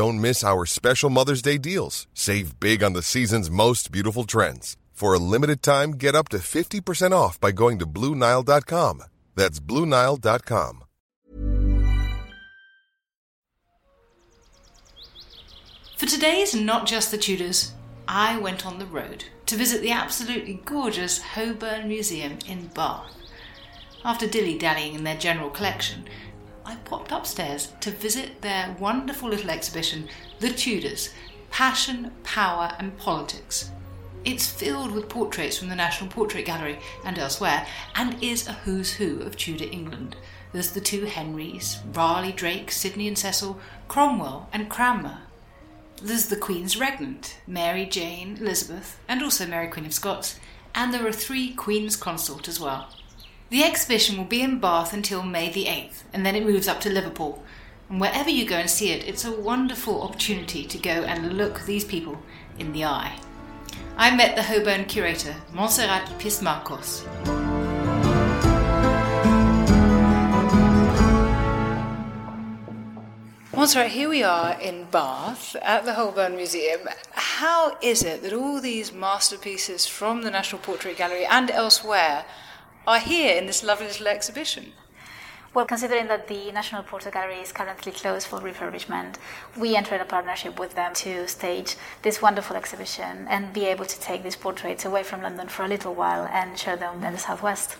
Don't miss our special Mother's Day deals. Save big on the season's most beautiful trends. For a limited time, get up to 50% off by going to BlueNile.com. That's BlueNile.com. For today's Not Just the Tudors, I went on the road to visit the absolutely gorgeous Holburne Museum in Bath. After dilly-dallying in their general collection, I popped upstairs to visit their wonderful little exhibition, The Tudors: Passion, Power and Politics. It's filled with portraits from the National Portrait Gallery and elsewhere, and is a who's who of Tudor England. There's the two Henrys, Raleigh, Drake, Sidney and Cecil, Cromwell and Cranmer. There's the Queen's Regnant, Mary, Jane, Elizabeth, and also Mary Queen of Scots, and there are three Queens Consort as well. The exhibition will be in Bath until May the 8th, and then it moves up to Liverpool. And wherever you go and see it, it's a wonderful opportunity to go and look these people in the eye. I met the Holborn curator, Montserrat Pis Marcos. Montserrat, here we are in Bath at the Holborn Museum. How is it that all these masterpieces from the National Portrait Gallery and elsewhere are here in this lovely little exhibition? Well, considering that the National Portrait Gallery is currently closed for refurbishment, we entered a partnership with them to stage this wonderful exhibition and be able to take these portraits away from London for a little while and show them in the southwest.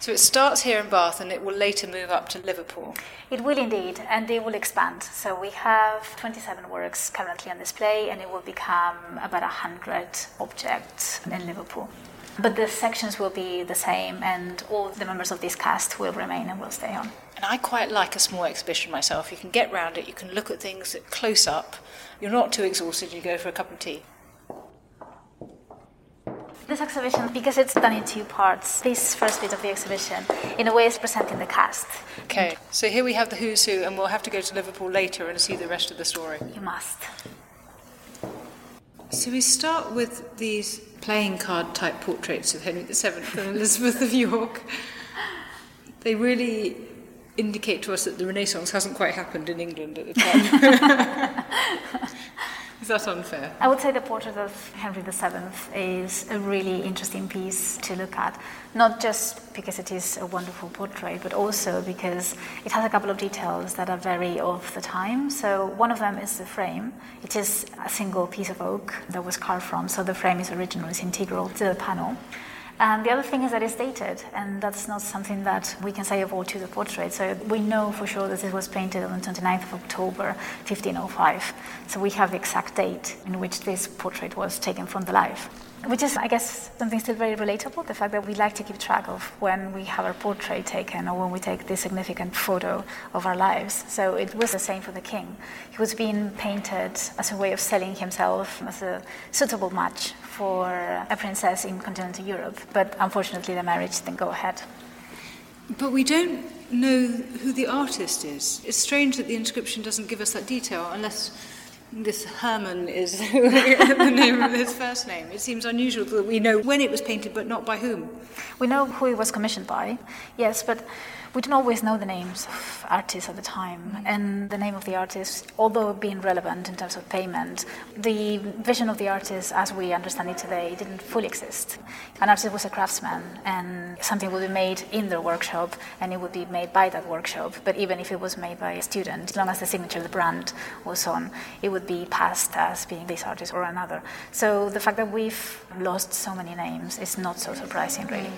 So it starts here in Bath and it will later move up to Liverpool? It will indeed, and they will expand. So we have 27 works currently on display, and it will become about 100 objects in Liverpool. But the sections will be the same, and all the members of this cast will remain and will stay on. And I quite like a small exhibition myself. You can get round it, you can look at things close up, you're not too exhausted, you go for a cup of tea. This exhibition, because it's done in two parts, this first bit of the exhibition, in a way, is presenting the cast. Okay, so here we have the who's who, and we'll have to go to Liverpool later and see the rest of the story. You must. So we start with these playing card type portraits of Henry VII and Elizabeth of York. They really indicate to us that the Renaissance hasn't quite happened in England at the time. Is that unfair? I would say the portrait of Henry VII is a really interesting piece to look at, not just because it is a wonderful portrait, but also because it has a couple of details that are very of the time. So one of them is the frame. It is a single piece of oak that was carved from, so the frame is original, it's integral to the panel. And the other thing is that it's dated, and that's not something that we can say of all Tudor portraits. So we know for sure that it was painted on the 29th of October, 1505. So we have the exact date in which this portrait was taken from the life, which is, I guess, something still very relatable, the fact that we like to keep track of when we have our portrait taken or when we take this significant photo of our lives. So it was the same for the king. He was being painted as a way of selling himself as a suitable match for a princess in continental Europe, but unfortunately the marriage didn't go ahead. But we don't know who the artist is. It's strange that the inscription doesn't give us that detail, unless this Herman is the name of his first name. It seems unusual that we know when it was painted, but not by whom. We know who it was commissioned by, yes, but we don't always know the names of artists at the time, and the name of the artist, although being relevant in terms of payment, the vision of the artist as we understand it today didn't fully exist. An artist was a craftsman, and something would be made in their workshop, and it would be made by that workshop, but even if it was made by a student, as long as the signature of the brand was on, it would be passed as being this artist or another. So the fact that we've lost so many names is not so surprising, really.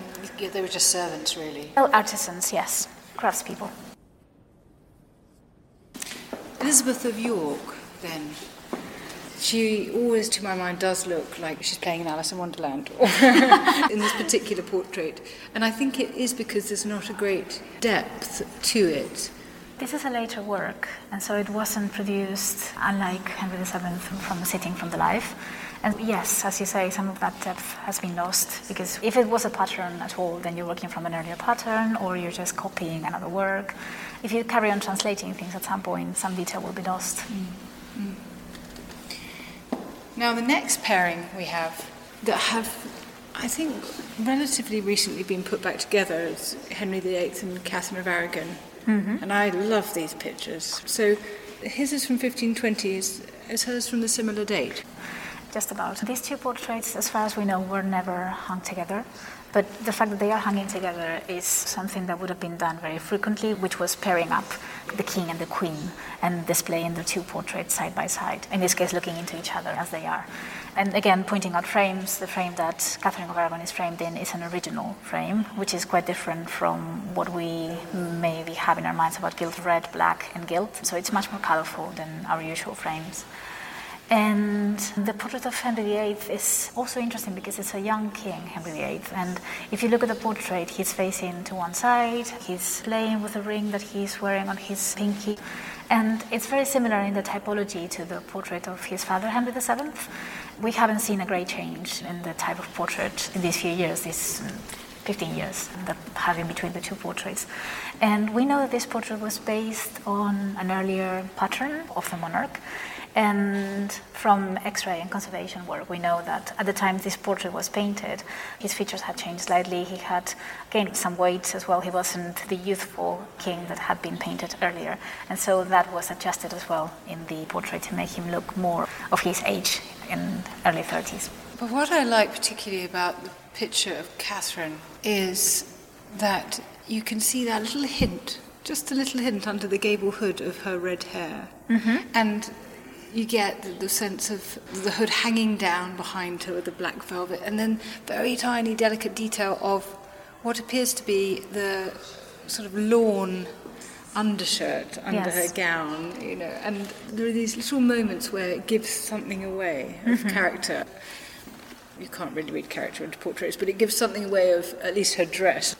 They were just servants, really. Well, artisans, yes. Craftspeople. Elizabeth of York, then. She always, to my mind, does look like she's playing in Alice in Wonderland in this particular portrait. And I think it is because there's not a great depth to it. This is a later work, and so it wasn't produced, unlike Henry VII, from Sitting from the Life. And yes, as you say, some of that depth has been lost, because if it was a pattern at all, then you're working from an earlier pattern, or you're just copying another work. If you carry on translating things, at some point, some detail will be lost. Mm. Mm. Now, the next pairing we have that have, I think, relatively recently been put back together is Henry VIII and Catherine of Aragon. Mm-hmm. And I love these pictures. So his is from 1520, is hers from the similar date? Just about. These two portraits, as far as we know, were never hung together. But the fact that they are hanging together is something that would have been done very frequently, which was pairing up the king and the queen and displaying the two portraits side by side, in this case looking into each other as they are. And again, pointing out frames, the frame that Catherine of Aragon is framed in is an original frame, which is quite different from what we maybe have in our minds about gilt, red, black and gilt. So it's much more colourful than our usual frames. And the portrait of Henry VIII is also interesting because it's a young king, Henry VIII. And if you look at the portrait, he's facing to one side, he's playing with a ring that he's wearing on his pinky. And it's very similar in the typology to the portrait of his father, Henry VII. We haven't seen a great change in the type of portrait in these few years, these 15 years that have in between the two portraits. And we know that this portrait was based on an earlier pattern of the monarch. And from X-ray and conservation work, we know that at the time this portrait was painted, his features had changed slightly. He had gained some weight as well. He wasn't the youthful king that had been painted earlier. And so that was adjusted as well in the portrait to make him look more of his age in early 30s. But what I like particularly about the picture of Catherine is that you can see that little hint, just a little hint under the gable hood of her red hair. Mm-hmm. And you get the sense of the hood hanging down behind her with the black velvet, and then very tiny, delicate detail of what appears to be the sort of lawn undershirt under her gown, you know. And there are these little moments where it gives something away of character. You can't really read character into portraits, but it gives something away of at least her dress.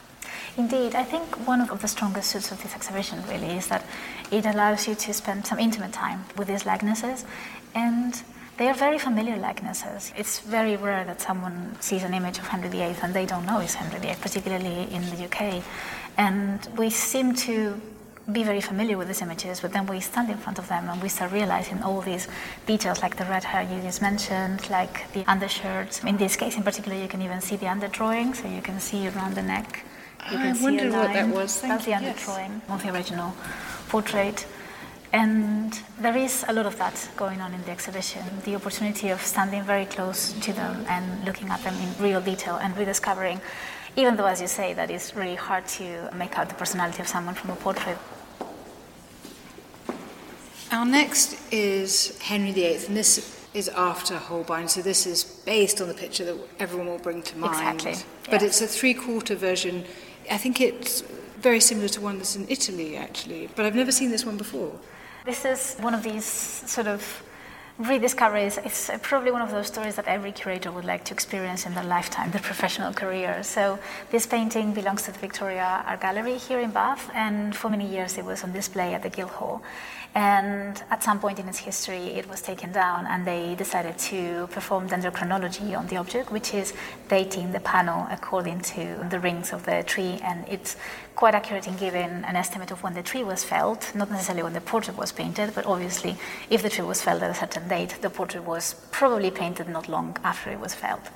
Indeed, I think one of the strongest suits of this exhibition really is that it allows you to spend some intimate time with these likenesses, and they are very familiar likenesses. It's very rare that someone sees an image of Henry VIII and they don't know it's Henry VIII, particularly in the UK. And we seem to be very familiar with these images, but then we stand in front of them and we start realizing all these details, like the red hair you just mentioned, like the undershirts. In this case in particular, you can even see the underdrawing, so you can see around the neck. I wondered what that was. That's the underdrawing of the original portrait. And there is a lot of that going on in the exhibition. The opportunity of standing very close to them and looking at them in real detail and rediscovering, even though, as you say, that it's really hard to make out the personality of someone from a portrait. Our next is Henry VIII, and this is after Holbein, so this is based on the picture that everyone will bring to mind. Exactly. But yes, it's a three-quarter version. I think it's very similar to one that's in Italy, actually, but I've never seen this one before. This is one of these sort of rediscoveries. It's probably one of those stories that every curator would like to experience in their lifetime, their professional career. So this painting belongs to the Victoria Art Gallery here in Bath, and for many years it was on display at the Guildhall. And at some point in its history, it was taken down, and they decided to perform dendrochronology on the object, which is dating the panel according to the rings of the tree. And it's quite accurate in giving an estimate of when the tree was felled, not necessarily when the portrait was painted, but obviously if the tree was felled at a certain that date, the portrait was probably painted not long after it was felled.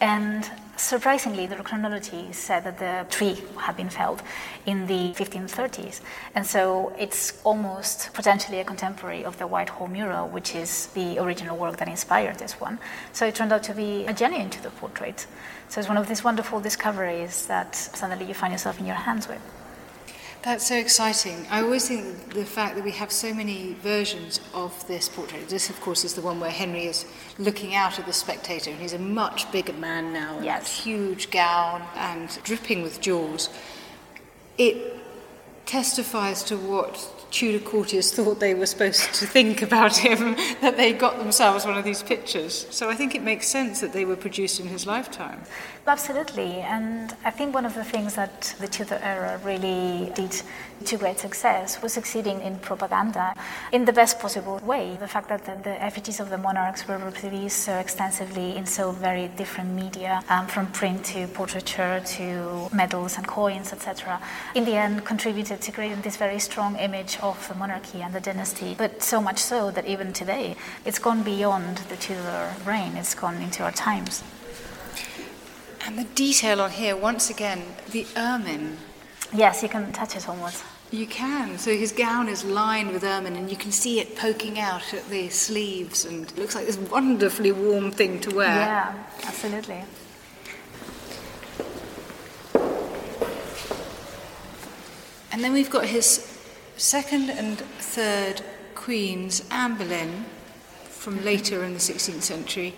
And surprisingly, the chronology said that the tree had been felled in the 1530s. And so it's almost potentially a contemporary of the Whitehall mural, which is the original work that inspired this one. So it turned out to be a genuine Tudor portrait. So it's one of these wonderful discoveries that suddenly you find yourself in your hands with. That's so exciting. I always think the fact that we have so many versions of this portrait. This, of course, is the one where Henry is looking out at the spectator, and he's a much bigger man now, in yes. that huge gown and dripping with jewels. It testifies to what Tudor courtiers thought they were supposed to think about him, that they got themselves one of these pictures. So I think it makes sense that they were produced in his lifetime. Absolutely, and I think one of the things that the Tudor era really did to great success was succeeding in propaganda in the best possible way. The fact that the effigies of the monarchs were reproduced so extensively in so very different media, from print to portraiture to medals and coins, etc., in the end contributed to creating this very strong image of the monarchy and the dynasty, but so much so that even today it's gone beyond the Tudor reign, it's gone into our times. And the detail on here, once again, the ermine. Yes, you can touch it almost. You can. So his gown is lined with ermine, and you can see it poking out at the sleeves, and it looks like this wonderfully warm thing to wear. Yeah, absolutely. And then we've got his second and third queens, Anne Boleyn, from later in the 16th century.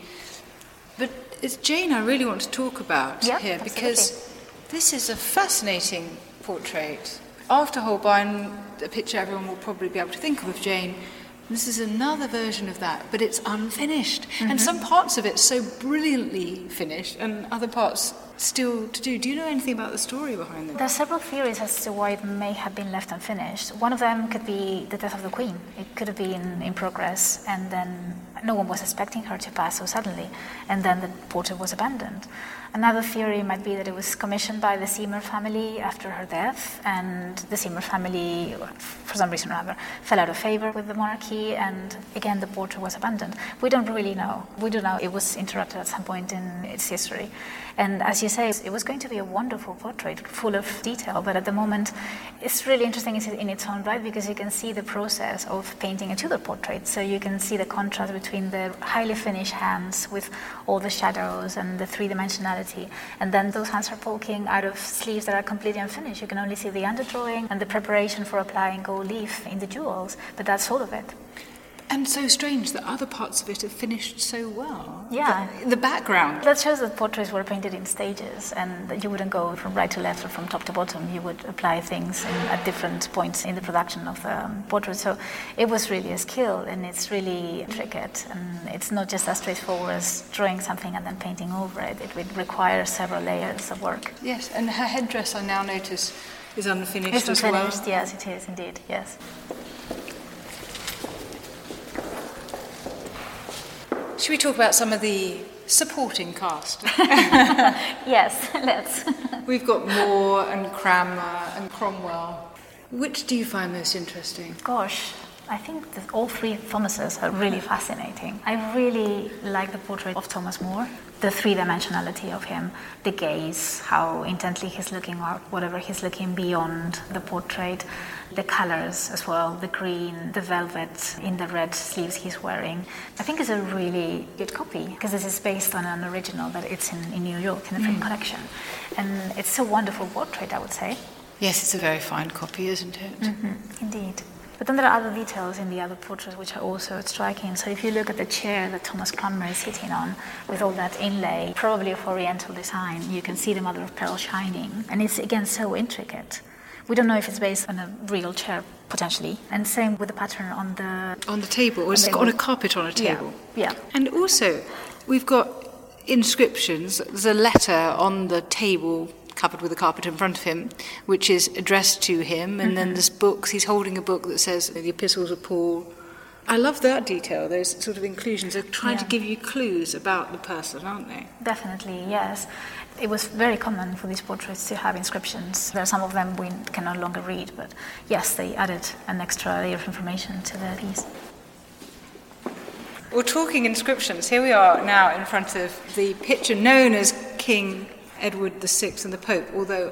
But it's Jane I really want to talk about here, because this is a fascinating portrait. After Holbein, a picture everyone will probably be able to think of Jane. This is another version of that, but it's unfinished. Mm-hmm. And some parts of it so brilliantly finished, and other parts still to do. Do you know anything about the story behind this? There are several theories as to why it may have been left unfinished. One of them could be the death of the Queen. It could have been in progress, and then no one was expecting her to pass so suddenly, and then the portrait was abandoned. Another theory might be that it was commissioned by the Seymour family after her death, and the Seymour family, for some reason or other, fell out of favor with the monarchy, and again the portrait was abandoned. We don't really know. We do know it was interrupted at some point in its history. And as you say, it was going to be a wonderful portrait, full of detail, but at the moment it's really interesting in its own right, because you can see the process of painting a Tudor portrait. So you can see the contrast between the highly finished hands with all the shadows and the three-dimensionality, and then those hands are poking out of sleeves that are completely unfinished. You can only see the underdrawing and the preparation for applying gold leaf in the jewels, but that's all of it. And so strange that other parts of it are finished so well. Yeah. The background. That shows that portraits were painted in stages, and that you wouldn't go from right to left or from top to bottom. You would apply things at different points in the production of the portrait. So it was really a skill, and it's really intricate. And it's not just as straightforward as drawing something and then painting over it. It would require several layers of work. Yes, and her headdress, I now notice, is unfinished as well. It's unfinished, yes, it is indeed, yes. Should we talk about some of the supporting cast? Yes, let's. We've got Moore and Cranmer and Cromwell. Which do you find most interesting? Gosh, I think that all three Thomases are really fascinating. I really like the portrait of Thomas Moore. The three-dimensionality of him, the gaze, how intently he's looking out, whatever he's looking beyond the portrait, the colours as well, the green, the velvet in the red sleeves he's wearing. I think it's a really good copy, because this is based on an original that it's in New York in the Frick collection. And it's a wonderful portrait, I would say. Yes, it's a very fine copy, isn't it? Mm-hmm, indeed. But then there are other details in the other portraits which are also striking. So if you look at the chair that Thomas Cranmer is sitting on, with all that inlay, probably of Oriental design, you can see the mother of pearl shining. And it's, again, so intricate. We don't know if it's based on a real chair, potentially. And same with the pattern on the... on the table, or it's on a carpet on a table. Yeah. And also, we've got inscriptions. There's a letter on the table covered with a carpet in front of him, which is addressed to him, and then there's books. He's holding a book that says the Epistles of Paul. I love that detail, those sort of inclusions. They're trying to give you clues about the person, aren't they? Definitely, yes. It was very common for these portraits to have inscriptions. There are some of them we can no longer read, but yes, they added an extra layer of information to the piece. Well, talking inscriptions, here we are now in front of the picture known as King Edward VI and the Pope, although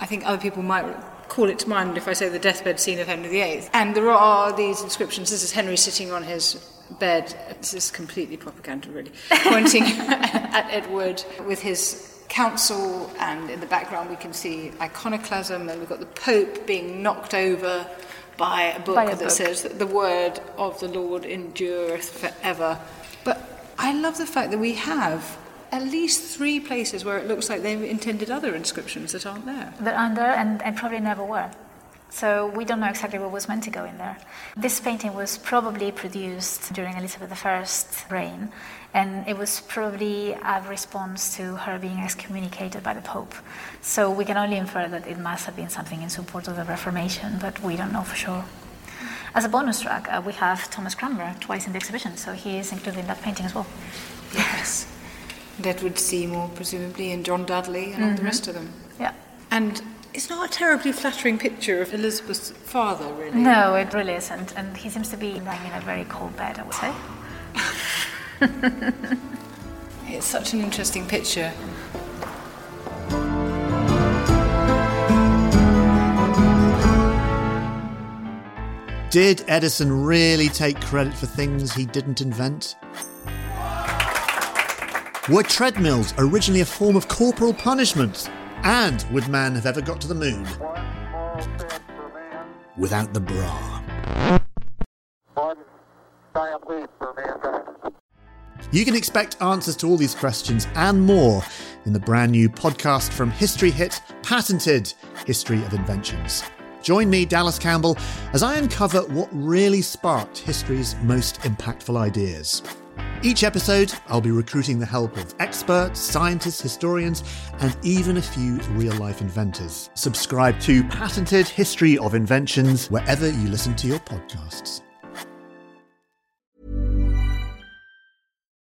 I think other people might call it to mind if I say the deathbed scene of Henry VIII. And there are these inscriptions. This is Henry sitting on his bed. This is completely propaganda, really. Pointing at Edward with his council, and in the background we can see iconoclasm, and we've got the Pope being knocked over by a book that says that the word of the Lord endureth forever. But I love the fact that we have at least three places where it looks like they've intended other inscriptions that aren't there. That aren't there and probably never were. So we don't know exactly what was meant to go in there. This painting was probably produced during Elizabeth I's reign, and it was probably a response to her being excommunicated by the Pope. So we can only infer that it must have been something in support of the Reformation, but we don't know for sure. As a bonus track, we have Thomas Cranmer twice in the exhibition, so he is included in that painting as well. Yes. And Edward Seymour, presumably, and John Dudley, and all the rest of them. Yeah. And it's not a terribly flattering picture of Elizabeth's father, really. No, it really isn't. And he seems to be lying in a very cold bed, I would say. It's such an interesting picture. Did Edison really take credit for things he didn't invent? Were treadmills originally a form of corporal punishment? And would man have ever got to the moon without the bra? You can expect answers to all these questions and more in the brand new podcast from History Hit, Patented History of Inventions. Join me, Dallas Campbell, as I uncover what really sparked history's most impactful ideas. Each episode, I'll be recruiting the help of experts, scientists, historians, and even a few real-life inventors. Subscribe to Patented History of Inventions wherever you listen to your podcasts.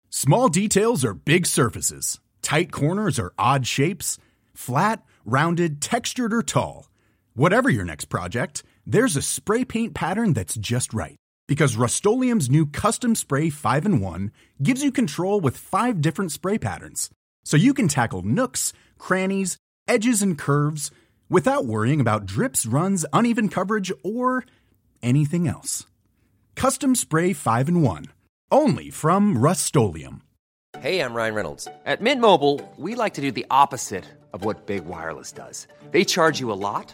Small details are big surfaces. Tight corners are odd shapes. Flat, rounded, textured, or tall. Whatever your next project, there's a spray paint pattern that's just right. Because Rust-Oleum's new Custom Spray 5-in-1 gives you control with 5 different spray patterns. So you can tackle nooks, crannies, edges, and curves without worrying about drips, runs, uneven coverage, or anything else. Custom Spray 5-in-1. Only from Rust-Oleum. Hey, I'm Ryan Reynolds. At Mint Mobile, we like to do the opposite of what Big Wireless does. They charge you a lot.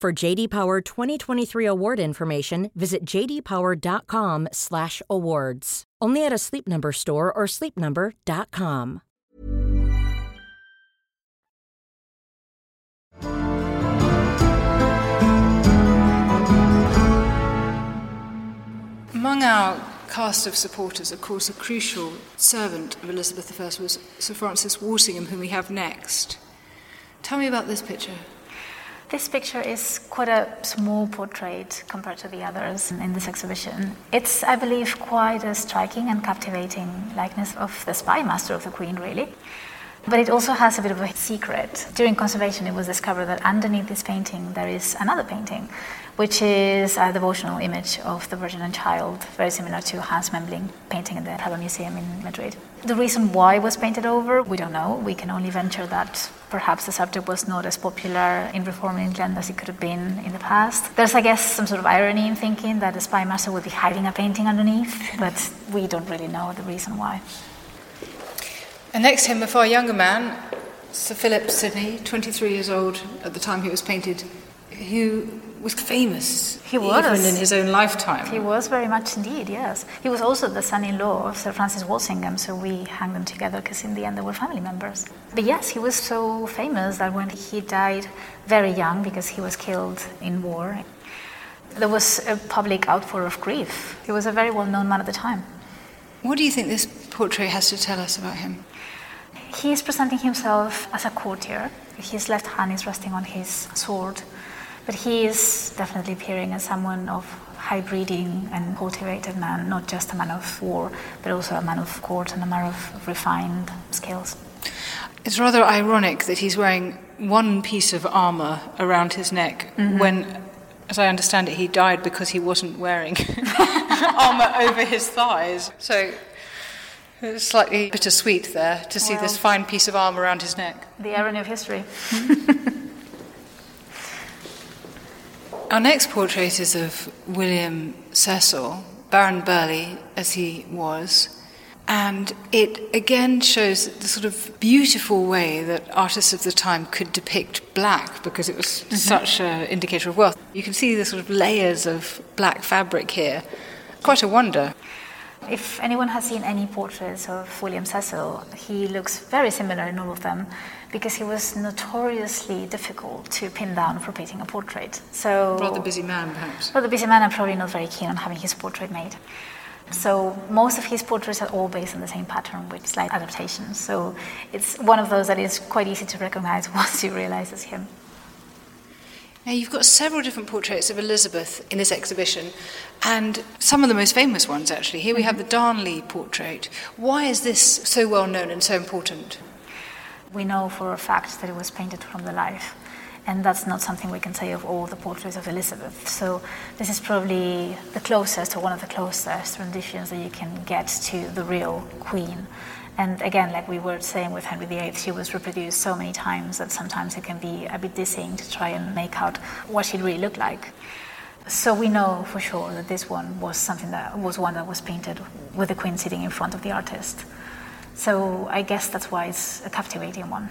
For JD Power 2023 award information, visit jdpower.com/awards. Only at a Sleep Number store or sleepnumber.com. Among our cast of supporters, of course, a crucial servant of Elizabeth I was Sir Francis Walsingham, whom we have next. Tell me about this picture. This picture is quite a small portrait compared to the others in this exhibition. It's, I believe, quite a striking and captivating likeness of the spy master of the Queen, really. But it also has a bit of a secret. During conservation, it was discovered that underneath this painting, there is another painting, which is a devotional image of the Virgin and Child, very similar to Hans Memling painting at the Prado Museum in Madrid. The reason why it was painted over, we don't know. We can only venture that perhaps the subject was not as popular in reform in England as it could have been in the past. There's, I guess, some sort of irony in thinking that the spy master would be hiding a painting underneath, but we don't really know the reason why. And next to him, a far younger man, Sir Philip Sidney, 23 years old at the time he was painted, who was famous. He was. Even in his own lifetime. He was very much indeed, yes. He was also the son-in-law of Sir Francis Walsingham, so we hung them together because in the end they were family members. But yes, he was so famous that when he died very young, because he was killed in war, there was a public outpour of grief. He was a very well-known man at the time. What do you think this portrait has to tell us about him? He is presenting himself as a courtier. His left hand is resting on his sword, but he is definitely appearing as someone of high breeding and cultivated man, not just a man of war, but also a man of court and a man of refined skills. It's rather ironic that he's wearing one piece of armour around his neck when, as I understand it, he died because he wasn't wearing armour over his thighs. So it's slightly bittersweet there to see this fine piece of arm around his neck. The irony of history. Our next portrait is of William Cecil, Baron Burleigh as he was, and it again shows the sort of beautiful way that artists of the time could depict black, because it was such an indicator of wealth. You can see the sort of layers of black fabric here. Quite a wonder. If anyone has seen any portraits of William Cecil, he looks very similar in all of them because he was notoriously difficult to pin down for painting a portrait. So rather busy man, perhaps. Rather busy man and probably not very keen on having his portrait made. So most of his portraits are all based on the same pattern with slight adaptations. So it's one of those that is quite easy to recognize once you realize it's him. Now, you've got several different portraits of Elizabeth in this exhibition, and some of the most famous ones, actually. Here we have the Darnley portrait. Why is this so well known and so important? We know for a fact that it was painted from the life, and that's not something we can say of all the portraits of Elizabeth. So this is probably the closest, or one of the closest renditions that you can get to the real queen. And again, like we were saying with Henry VIII, she was reproduced so many times that sometimes it can be a bit dizzying to try and make out what she really looked like. So we know for sure that this one was one that was painted with the queen sitting in front of the artist. So I guess that's why it's a captivating one.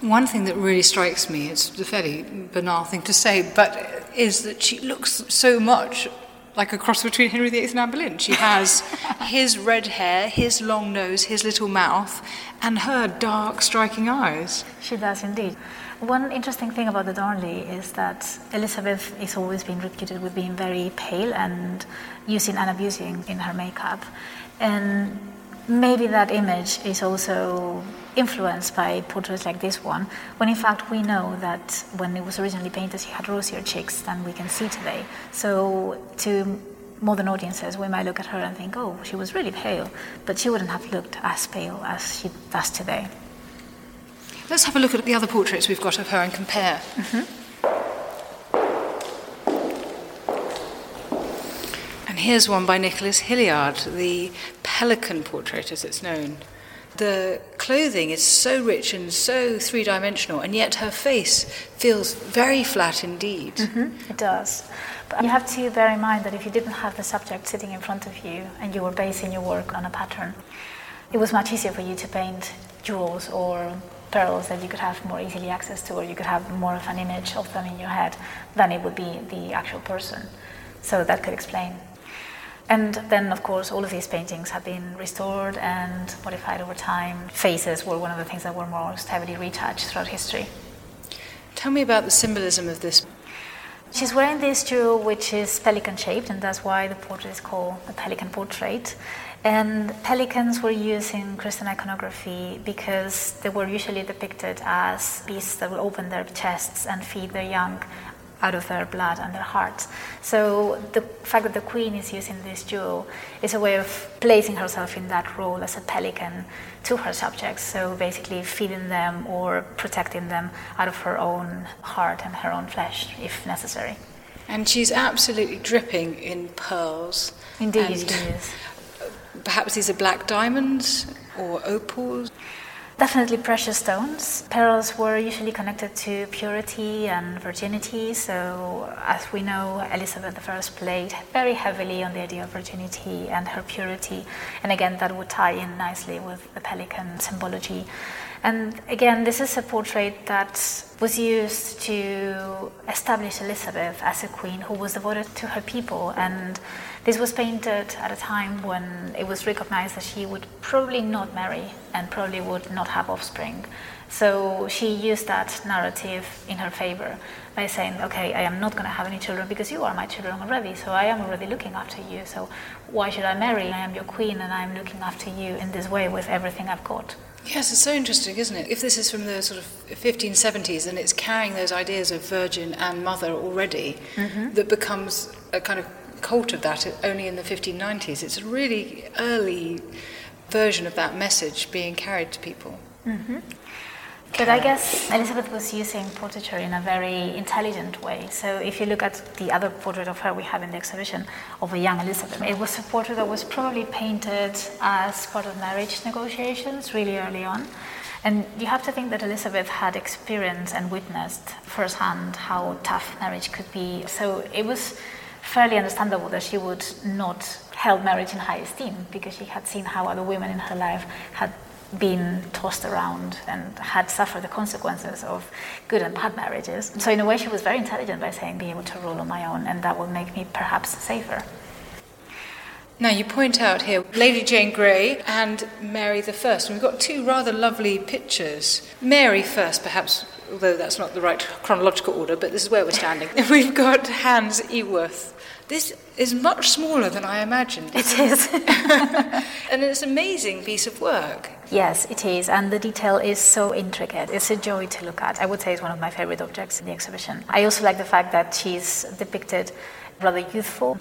One thing that really strikes me, it's a fairly banal thing to say, but is that she looks so much like a cross between Henry VIII and Anne Boleyn. She has his red hair, his long nose, his little mouth, and her dark, striking eyes. She does indeed. One interesting thing about the Darnley is that Elizabeth is always being reputed with being very pale and using and abusing in her makeup. And maybe that image is also influenced by portraits like this one, when in fact we know that when it was originally painted she had rosier cheeks than we can see today. So to modern audiences we might look at her and think, oh, she was really pale, but she wouldn't have looked as pale as she does today. Let's have a look at the other portraits we've got of her and compare. And here's one by Nicholas Hilliard, the Pelican portrait as it's known. The clothing is so rich and so three-dimensional, and yet her face feels very flat indeed. It does. But you have to bear in mind that if you didn't have the subject sitting in front of you and you were basing your work on a pattern, it was much easier for you to paint jewels or pearls that you could have more easily access to, or you could have more of an image of them in your head than it would be the actual person. So that could explain. And then, of course, all of these paintings have been restored and modified over time. Faces were one of the things that were most heavily retouched throughout history. Tell me about the symbolism of this. She's wearing this jewel, which is pelican-shaped, and that's why the portrait is called the Pelican Portrait. And pelicans were used in Christian iconography because they were usually depicted as beasts that would open their chests and feed their young out of their blood and their hearts. So the fact that the queen is using this jewel is a way of placing herself in that role as a pelican to her subjects, so basically feeding them or protecting them out of her own heart and her own flesh, if necessary. And she's absolutely dripping in pearls. Indeed, she is. Perhaps these are black diamonds or opals. Definitely precious stones. Pearls were usually connected to purity and virginity, so as we know, Elizabeth I played very heavily on the idea of virginity and her purity, and again that would tie in nicely with the pelican symbology. And again, this is a portrait that was used to establish Elizabeth as a queen who was devoted to her people. And this was painted at a time when it was recognized that she would probably not marry and probably would not have offspring. So she used that narrative in her favor by saying, okay, I am not going to have any children because you are my children already, so I am already looking after you. So why should I marry? I am your queen and I am looking after you in this way with everything I've got. Yes, it's so interesting, isn't it? If this is from the sort of 1570s and it's carrying those ideas of virgin and mother already, mm-hmm. that becomes a kind of cult of that only in the 1590s. It's a really early version of that message being carried to people. Mm-hmm. But I guess Elizabeth was using portraiture in a very intelligent way. So if you look at the other portrait of her we have in the exhibition of a young Elizabeth, it was a portrait that was probably painted as part of marriage negotiations really early on. And you have to think that Elizabeth had experienced and witnessed firsthand how tough marriage could be. So it was fairly understandable that she would not hold marriage in high esteem because she had seen how other women in her life had been tossed around and had suffered the consequences of good and bad marriages. So in a way she was very intelligent by saying, being able to rule on my own, and that will make me perhaps safer. Now you point out here Lady Jane Grey and Mary I, and we've got two rather lovely pictures. Mary first, perhaps, although that's not the right chronological order, but this is where we're standing. We've got Hans Eworth. This is much smaller than I imagined. It is. And it's an amazing piece of work. Yes, it is. And the detail is so intricate. It's a joy to look at. I would say it's one of my favorite objects in the exhibition. I also like the fact that she's depicted rather youthful,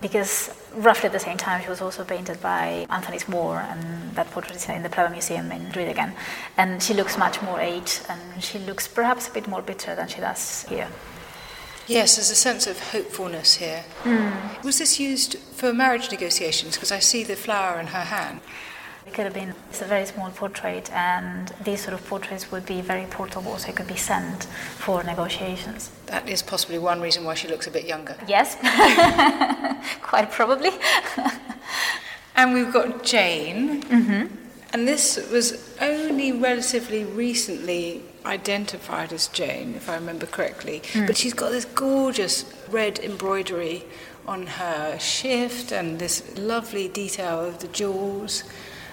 because roughly at the same time she was also painted by Anthony Moore, and that portrait is in the Prado Museum in Madrid again. And she looks much more aged, and she looks perhaps a bit more bitter than she does here. Yes, there's a sense of hopefulness here. Mm. Was this used for marriage negotiations? Because I see the flower in her hand. It could have been. It's a very small portrait, and these sort of portraits would be very portable, so it could be sent for negotiations. That is possibly one reason why she looks a bit younger. Yes, quite probably. And we've got Jane, mm-hmm. and this was only relatively recently identified as Jane, if I remember correctly, but she's got this gorgeous red embroidery on her shift and this lovely detail of the jewels.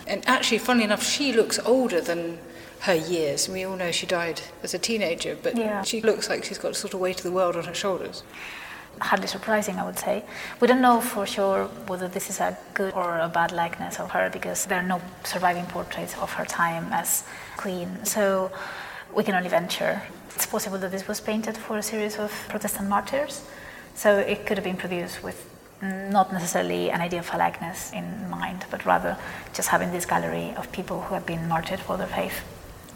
And actually, funnily enough, she looks older than her years. We all know she died as a teenager, but she looks like she's got sort of weight of the world on her shoulders. Hardly surprising, I would say. We don't know for sure whether this is a good or a bad likeness of her, because there are no surviving portraits of her time as queen. So we can only venture. It's possible that this was painted for a series of Protestant martyrs, so it could have been produced with not necessarily an idea of a likeness in mind, but rather just having this gallery of people who have been martyred for their faith.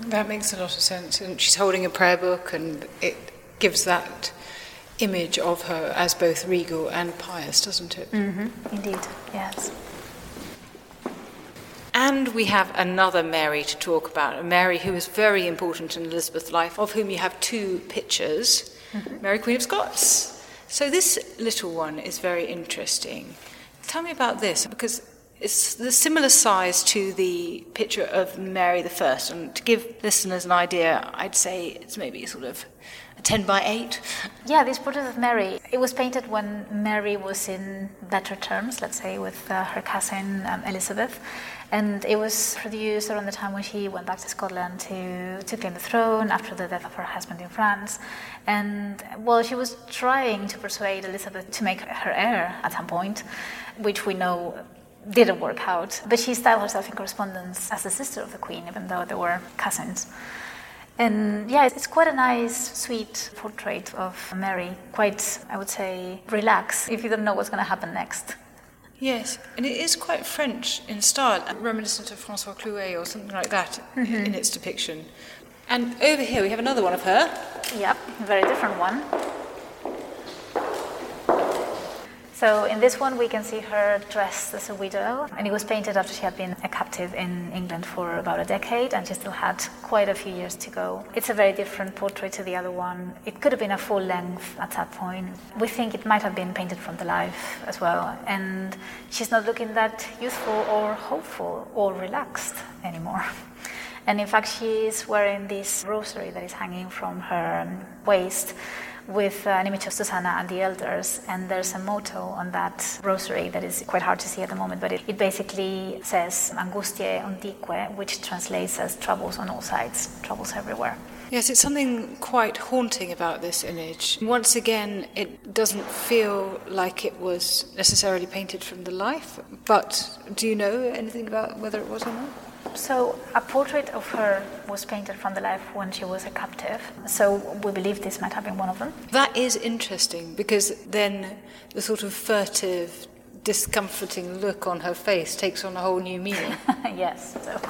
That makes a lot of sense. And she's holding a prayer book, and it gives that image of her as both regal and pious, doesn't it? Mm-hmm. Indeed, yes. And we have another Mary to talk about, a Mary who is very important in Elizabeth's life, of whom you have two pictures, mm-hmm. Mary Queen of Scots. So this little one is very interesting. Tell me about this, because it's the similar size to the picture of Mary I, and to give listeners an idea, I'd say it's maybe sort of 10 by 8. Yeah, this portrait of Mary, it was painted when Mary was in better terms, let's say, with her cousin Elizabeth, and it was produced around the time when she went back to Scotland to claim the throne after the death of her husband in France. And well, she was trying to persuade Elizabeth to make her heir at some point, which we know didn't work out, but she styled herself in correspondence as the sister of the Queen, even though they were cousins. And yeah, it's quite a nice, sweet portrait of Mary. Quite, I would say, relaxed if you don't know what's going to happen next. Yes, and it is quite French in style, reminiscent of François Clouet or something like that in its depiction. And over here we have another one of her. Yep, a very different one. So in this one we can see her dressed as a widow, and it was painted after she had been a captive in England for about a decade, and she still had quite a few years to go. It's a very different portrait to the other one. It could have been a full length at that point. We think it might have been painted from the life as well, and she's not looking that youthful or hopeful or relaxed anymore. And in fact, she is wearing this rosary that is hanging from her waist with an image of Susanna and the elders, and there's a motto on that rosary that is quite hard to see at the moment, but it basically says Angustiae Ontique, which translates as troubles on all sides, troubles everywhere. Yes, it's something quite haunting about this image. Once again, it doesn't feel like it was necessarily painted from the life, but do you know anything about whether it was or not? So a portrait of her was painted from the life when she was a captive. So we believe this might have been one of them. That is interesting, because then the sort of furtive, discomforting look on her face takes on a whole new meaning. Yes. So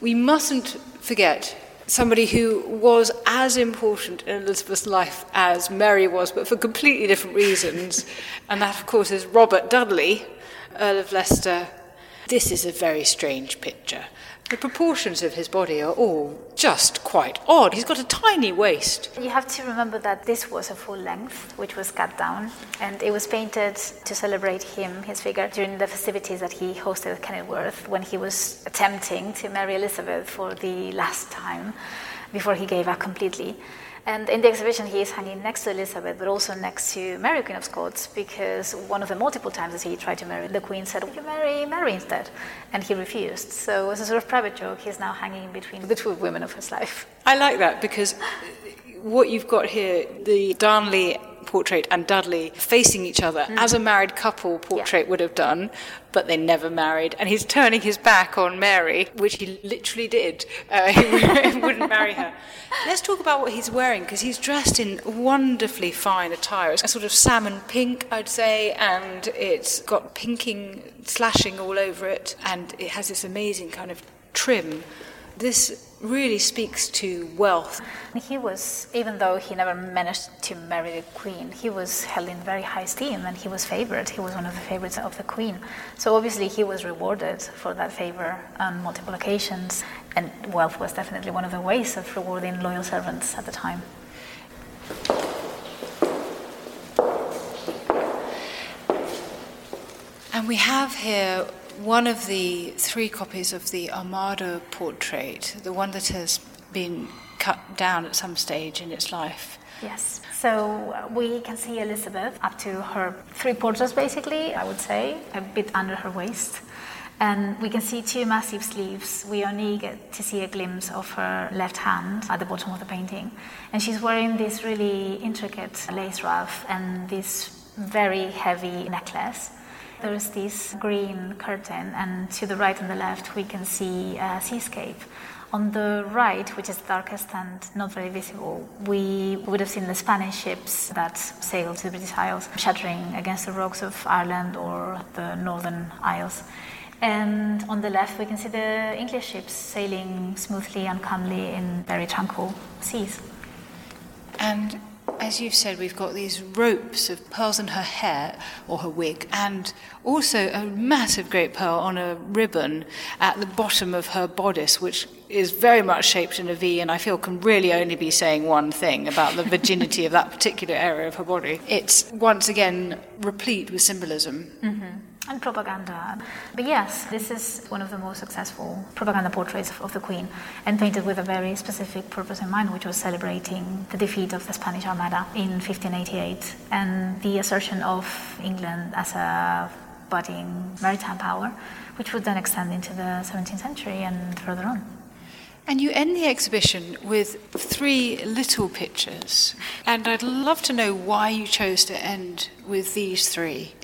we mustn't forget somebody who was as important in Elizabeth's life as Mary was, but for completely different reasons. And that, of course, is Robert Dudley, Earl of Leicester. This is a very strange picture. The proportions of his body are all just quite odd. He's got a tiny waist. You have to remember that this was a full length, which was cut down, and it was painted to celebrate him, his figure, during the festivities that he hosted at Kenilworth when he was attempting to marry Elizabeth for the last time before he gave up completely. And in the exhibition, he is hanging next to Elizabeth, but also next to Mary, Queen of Scots, because one of the multiple times that he tried to marry, the Queen said, "Will you marry Mary instead?" And he refused. So as a sort of private joke, he's now hanging between the two women of his life. I like that, because what you've got here, the Darnley portrait and Dudley facing each other, as a married couple portrait would have done, but they never married, and he's turning his back on Mary, which he literally did. He wouldn't marry her. Let's talk about what he's wearing, because he's dressed in wonderfully fine attire. It's a sort of salmon pink, I'd say, and it's got pinking, slashing all over it, and it has this amazing kind of trim. This really speaks to wealth. He was, even though he never managed to marry the Queen, he was held in very high esteem and he was favoured. He was one of the favourites of the Queen. So obviously he was rewarded for that favour on multiple occasions, and wealth was definitely one of the ways of rewarding loyal servants at the time. And we have here one of the three copies of the Armado portrait, the one that has been cut down at some stage in its life. Yes. So we can see Elizabeth up to her three quarters, basically, I would say, a bit under her waist. And we can see two massive sleeves. We only get to see a glimpse of her left hand at the bottom of the painting. And she's wearing this really intricate lace ruff and this very heavy necklace. There is this green curtain, and to the right and the left we can see a seascape. On the right, which is darkest and not very visible, we would have seen the Spanish ships that sailed to the British Isles, shattering against the rocks of Ireland or the Northern Isles. And on the left we can see the English ships sailing smoothly and calmly in very tranquil seas. And as you've said, we've got these ropes of pearls in her hair, or her wig, and also a massive great pearl on a ribbon at the bottom of her bodice, which is very much shaped in a V, and I feel can really only be saying one thing about the virginity of that particular area of her body. It's, once again, replete with symbolism. Mm-hmm. And propaganda. But yes, this is one of the most successful propaganda portraits of the Queen, and painted with a very specific purpose in mind, which was celebrating the defeat of the Spanish Armada in 1588 and the assertion of England as a budding maritime power, which would then extend into the 17th century and further on. And you end the exhibition with three little pictures, and I'd love to know why you chose to end with these three.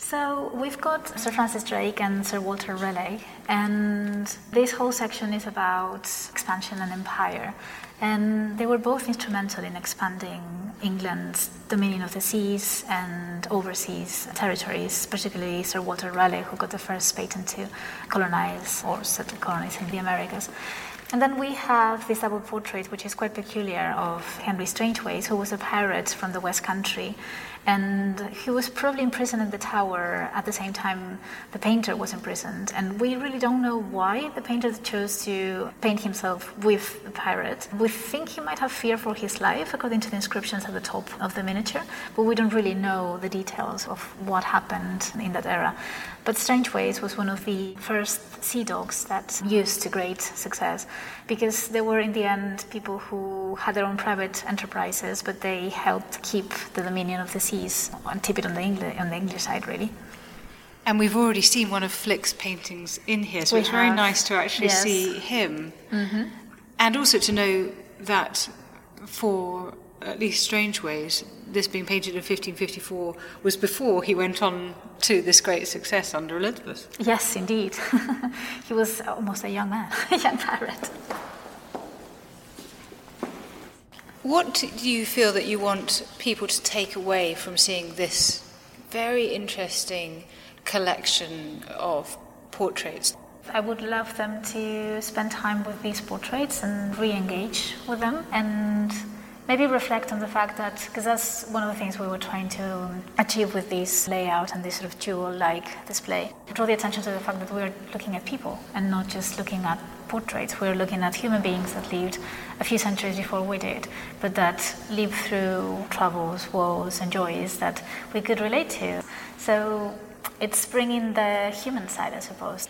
So we've got Sir Francis Drake and Sir Walter Raleigh, and this whole section is about expansion and empire. And they were both instrumental in expanding England's dominion of the seas and overseas territories, particularly Sir Walter Raleigh, who got the first patent to colonize or settle colonies in the Americas. And then we have this double portrait, which is quite peculiar, of Henry Strangeways, who was a pirate from the West Country. And he was probably imprisoned in the Tower at the same time the painter was imprisoned. And we really don't know why the painter chose to paint himself with the pirate. We think he might have feared for his life, according to the inscriptions at the top of the miniature, but we don't really know the details of what happened in that era. But Strangeways was one of the first sea dogs that used to great success, because they were in the end people who had their own private enterprises, but they helped keep the dominion of the seas and keep it on the English side, really. And we've already seen one of Flick's paintings in here, so it's very nice to actually see him. Mm-hmm. And also to know that for at least Strangeways, this being painted in 1554 was before he went on to this great success under Elizabeth. Yes, indeed. He was almost a young man, a young pirate. What do you feel that you want people to take away from seeing this very interesting collection of portraits? I would love them to spend time with these portraits and re-engage with them, and maybe reflect on the fact that, because that's one of the things we were trying to achieve with this layout and this sort of jewel-like display. Draw the attention to the fact that we're looking at people and not just looking at portraits. We're looking at human beings that lived a few centuries before we did, but that lived through troubles, woes and joys that we could relate to. So it's bringing the human side, I suppose.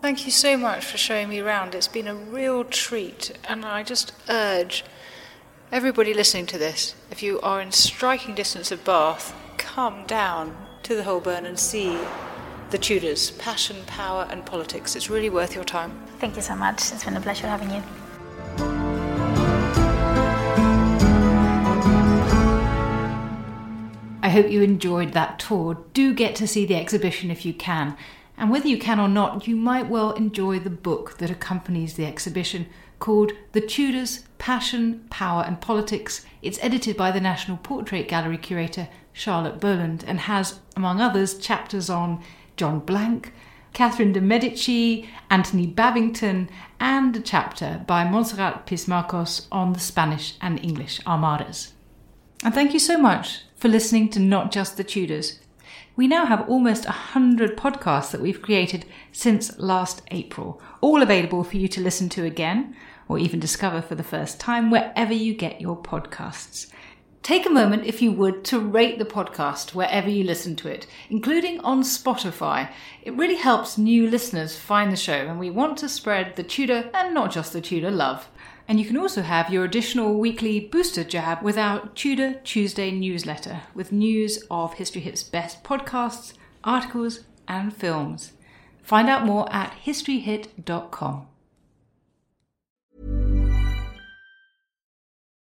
Thank you so much for showing me around. It's been a real treat, and I just urge everybody listening to this, if you are in striking distance of Bath, come down to the Holborn and see The Tudors: Passion, Power and Politics. It's really worth your time. Thank you so much. It's been a pleasure having you. I hope you enjoyed that tour. Do get to see the exhibition if you can. And whether you can or not, you might well enjoy the book that accompanies the exhibition, called The Tudors: Passion, Power and Politics. It's edited by the National Portrait Gallery curator Charlotte Burland and has, among others, chapters on John Blanke, Catherine de' Medici, Anthony Babington, and a chapter by Montserrat Pis Marcos on the Spanish and English Armadas. And thank you so much for listening to Not Just the Tudors. We now have almost 100 podcasts that we've created since last April, all available for you to listen to again or even discover for the first time wherever you get your podcasts. Take a moment, if you would, to rate the podcast wherever you listen to it, including on Spotify. It really helps new listeners find the show, and we want to spread the Tudor and Not Just the Tudor love. And you can also have your additional weekly booster jab with our Tudor Tuesday newsletter, with news of History Hit's best podcasts, articles and films. Find out more at historyhit.com.